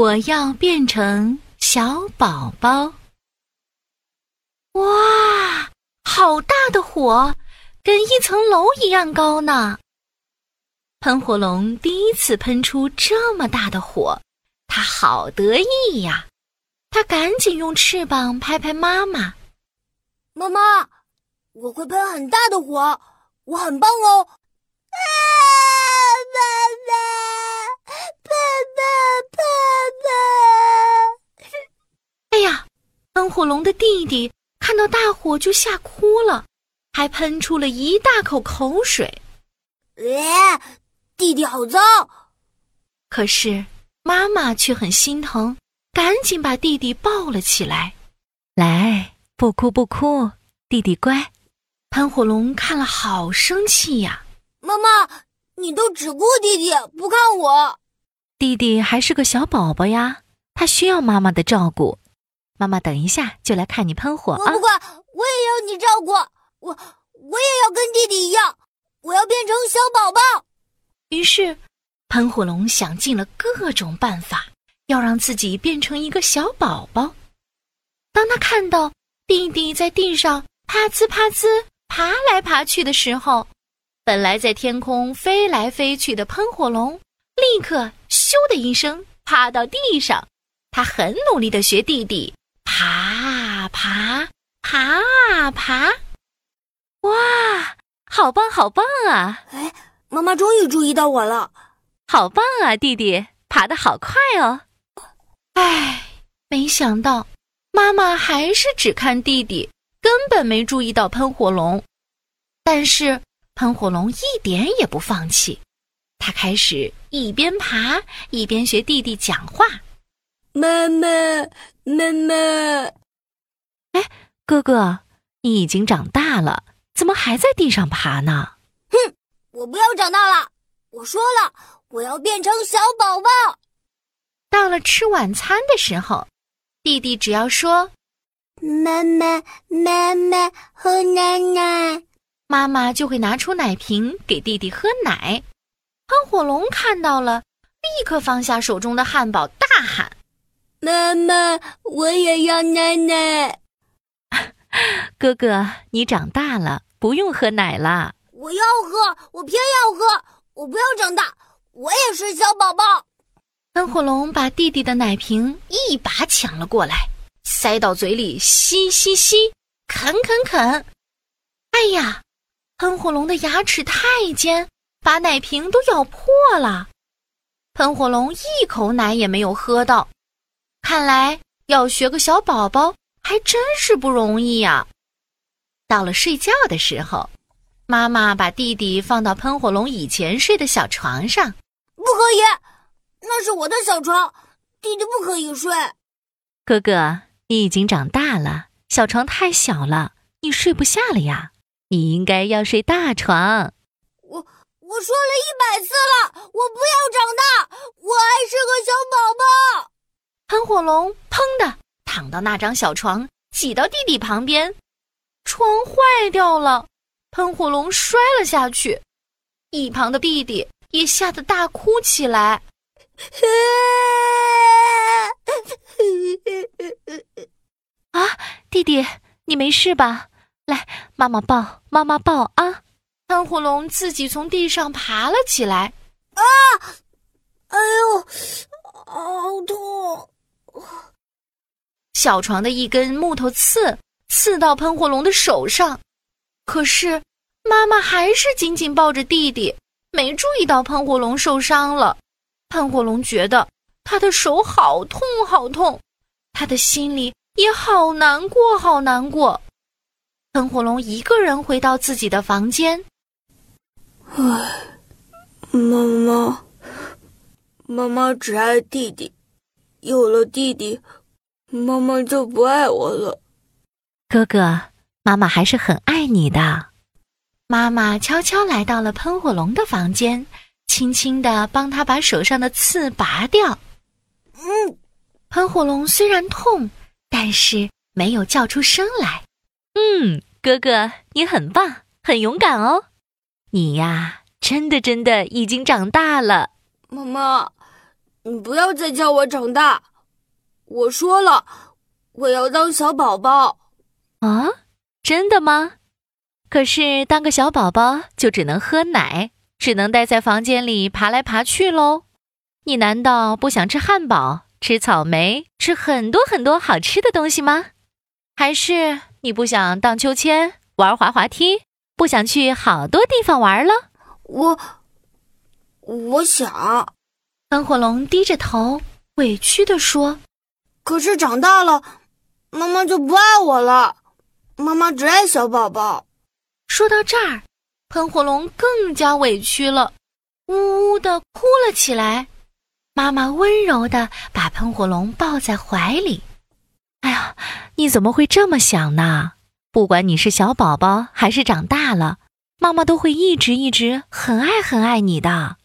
我要变成小宝宝。哇，好大的火，跟一层楼一样高呢。喷火龙第一次喷出这么大的火，它好得意呀。它赶紧用翅膀拍拍妈妈。妈妈，我会喷很大的火，我很棒哦。啊，爸爸，爸爸。哎呀，喷火龙的弟弟看到大火就吓哭了，还喷出了一大口口水。哎，弟弟好脏。可是妈妈却很心疼，赶紧把弟弟抱了起来。来，不哭不哭，弟弟乖。喷火龙看了好生气呀。妈妈，你都只顾弟弟不看我。弟弟还是个小宝宝呀，他需要妈妈的照顾。妈妈等一下就来看你喷火啊。我不管，我也要你照顾。我也要跟弟弟一样，我要变成小宝宝。于是喷火龙想尽了各种办法，要让自己变成一个小宝宝。当他看到弟弟在地上啪滋啪滋爬来爬去的时候，本来在天空飞来飞去的喷火龙立刻咻的一声趴到地上。他很努力地学弟弟爬啊爬，爬啊爬。哇，好棒好棒啊。哎，妈妈终于注意到我了。好棒啊，弟弟爬得好快哦。哎，没想到妈妈还是只看弟弟，根本没注意到喷火龙。但是喷火龙一点也不放弃，他开始一边爬一边学弟弟讲话。妈妈，妈妈。哎，哥哥，你已经长大了，怎么还在地上爬呢？哼，我不要长大了，我说了，我要变成小宝宝。到了吃晚餐的时候，弟弟只要说妈妈妈妈喝奶奶，妈妈就会拿出奶瓶给弟弟喝奶。喷火龙看到了，立刻放下手中的汉堡大喊，妈妈，我也要奶奶。哥哥，你长大了，不用喝奶了。我要喝，我偏要喝，我不要长大，我也是小宝宝。喷火龙把弟弟的奶瓶一把抢了过来，塞到嘴里吸吸吸，啃啃啃。哎呀，喷火龙的牙齿太尖，把奶瓶都咬破了。喷火龙一口奶也没有喝到，看来要学个小宝宝还真是不容易呀。到了睡觉的时候，妈妈把弟弟放到喷火龙以前睡的小床上。不可以，那是我的小床，弟弟不可以睡。哥哥，你已经长大了，小床太小了，你睡不下了呀，你应该要睡大床。我说了100次了，我不要长大，我还是个小宝宝。喷火龙砰的躺到那张小床，挤到弟弟旁边。床坏掉了，喷火龙摔了下去。一旁的弟弟也吓得大哭起来。啊，弟弟，你没事吧？来，妈妈抱，妈妈抱啊！喷火龙自己从地上爬了起来。啊！哎呦，好痛！小床的一根木头刺到喷火龙的手上，可是妈妈还是紧紧抱着弟弟，没注意到喷火龙受伤了。喷火龙觉得他的手好痛好痛，他的心里也好难过好难过。喷火龙一个人回到自己的房间。唉，妈妈只爱弟弟，有了弟弟，妈妈就不爱我了。哥哥，妈妈还是很爱你的。妈妈悄悄来到了喷火龙的房间，轻轻地帮他把手上的刺拔掉。喷火龙虽然痛，但是没有叫出声来。哥哥，你很棒，很勇敢哦。你呀，真的已经长大了。妈妈，你不要再叫我长大，我说了，我要当小宝宝。啊，真的吗？可是当个小宝宝就只能喝奶，只能待在房间里爬来爬去喽。你难道不想吃汉堡、吃草莓、吃很多很多好吃的东西吗？还是你不想荡秋千、玩滑滑梯，不想去好多地方玩了？我想。喷火龙低着头委屈地说，可是长大了妈妈就不爱我了，妈妈只爱小宝宝。说到这儿，喷火龙更加委屈了，呜呜地哭了起来。妈妈温柔地把喷火龙抱在怀里。哎呀，你怎么会这么想呢？不管你是小宝宝还是长大了，妈妈都会一直很爱你的。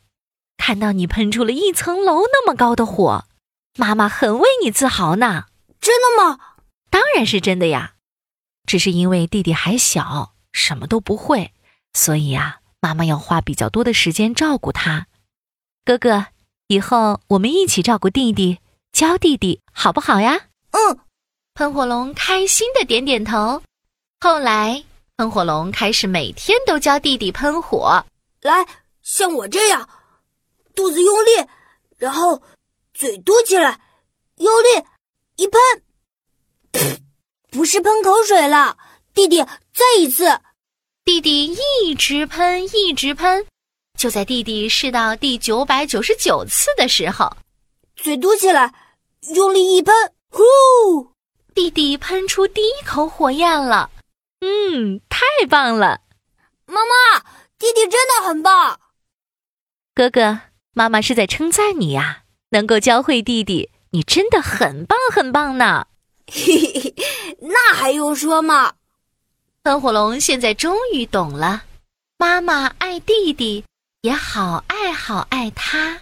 看到你喷出了一层楼那么高的火，妈妈很为你自豪呢。真的吗？当然是真的呀。只是因为弟弟还小，什么都不会，所以啊，妈妈要花比较多的时间照顾他。哥哥，以后我们一起照顾弟弟，教弟弟，好不好呀？嗯。喷火龙开心地点点头。后来，喷火龙开始每天都教弟弟喷火。来，像我这样。肚子用力，然后嘴嘟起来，用力一喷，不是喷口水了，弟弟再一次。弟弟一直喷，就在弟弟试到第999次的时候，嘴嘟起来，用力一喷，呼！弟弟喷出第一口火焰了。太棒了！妈妈，弟弟真的很棒。哥哥，妈妈是在称赞你呀，能够教会弟弟，你真的很棒呢。那还用说吗？喷火龙现在终于懂了，妈妈爱弟弟，也好爱他。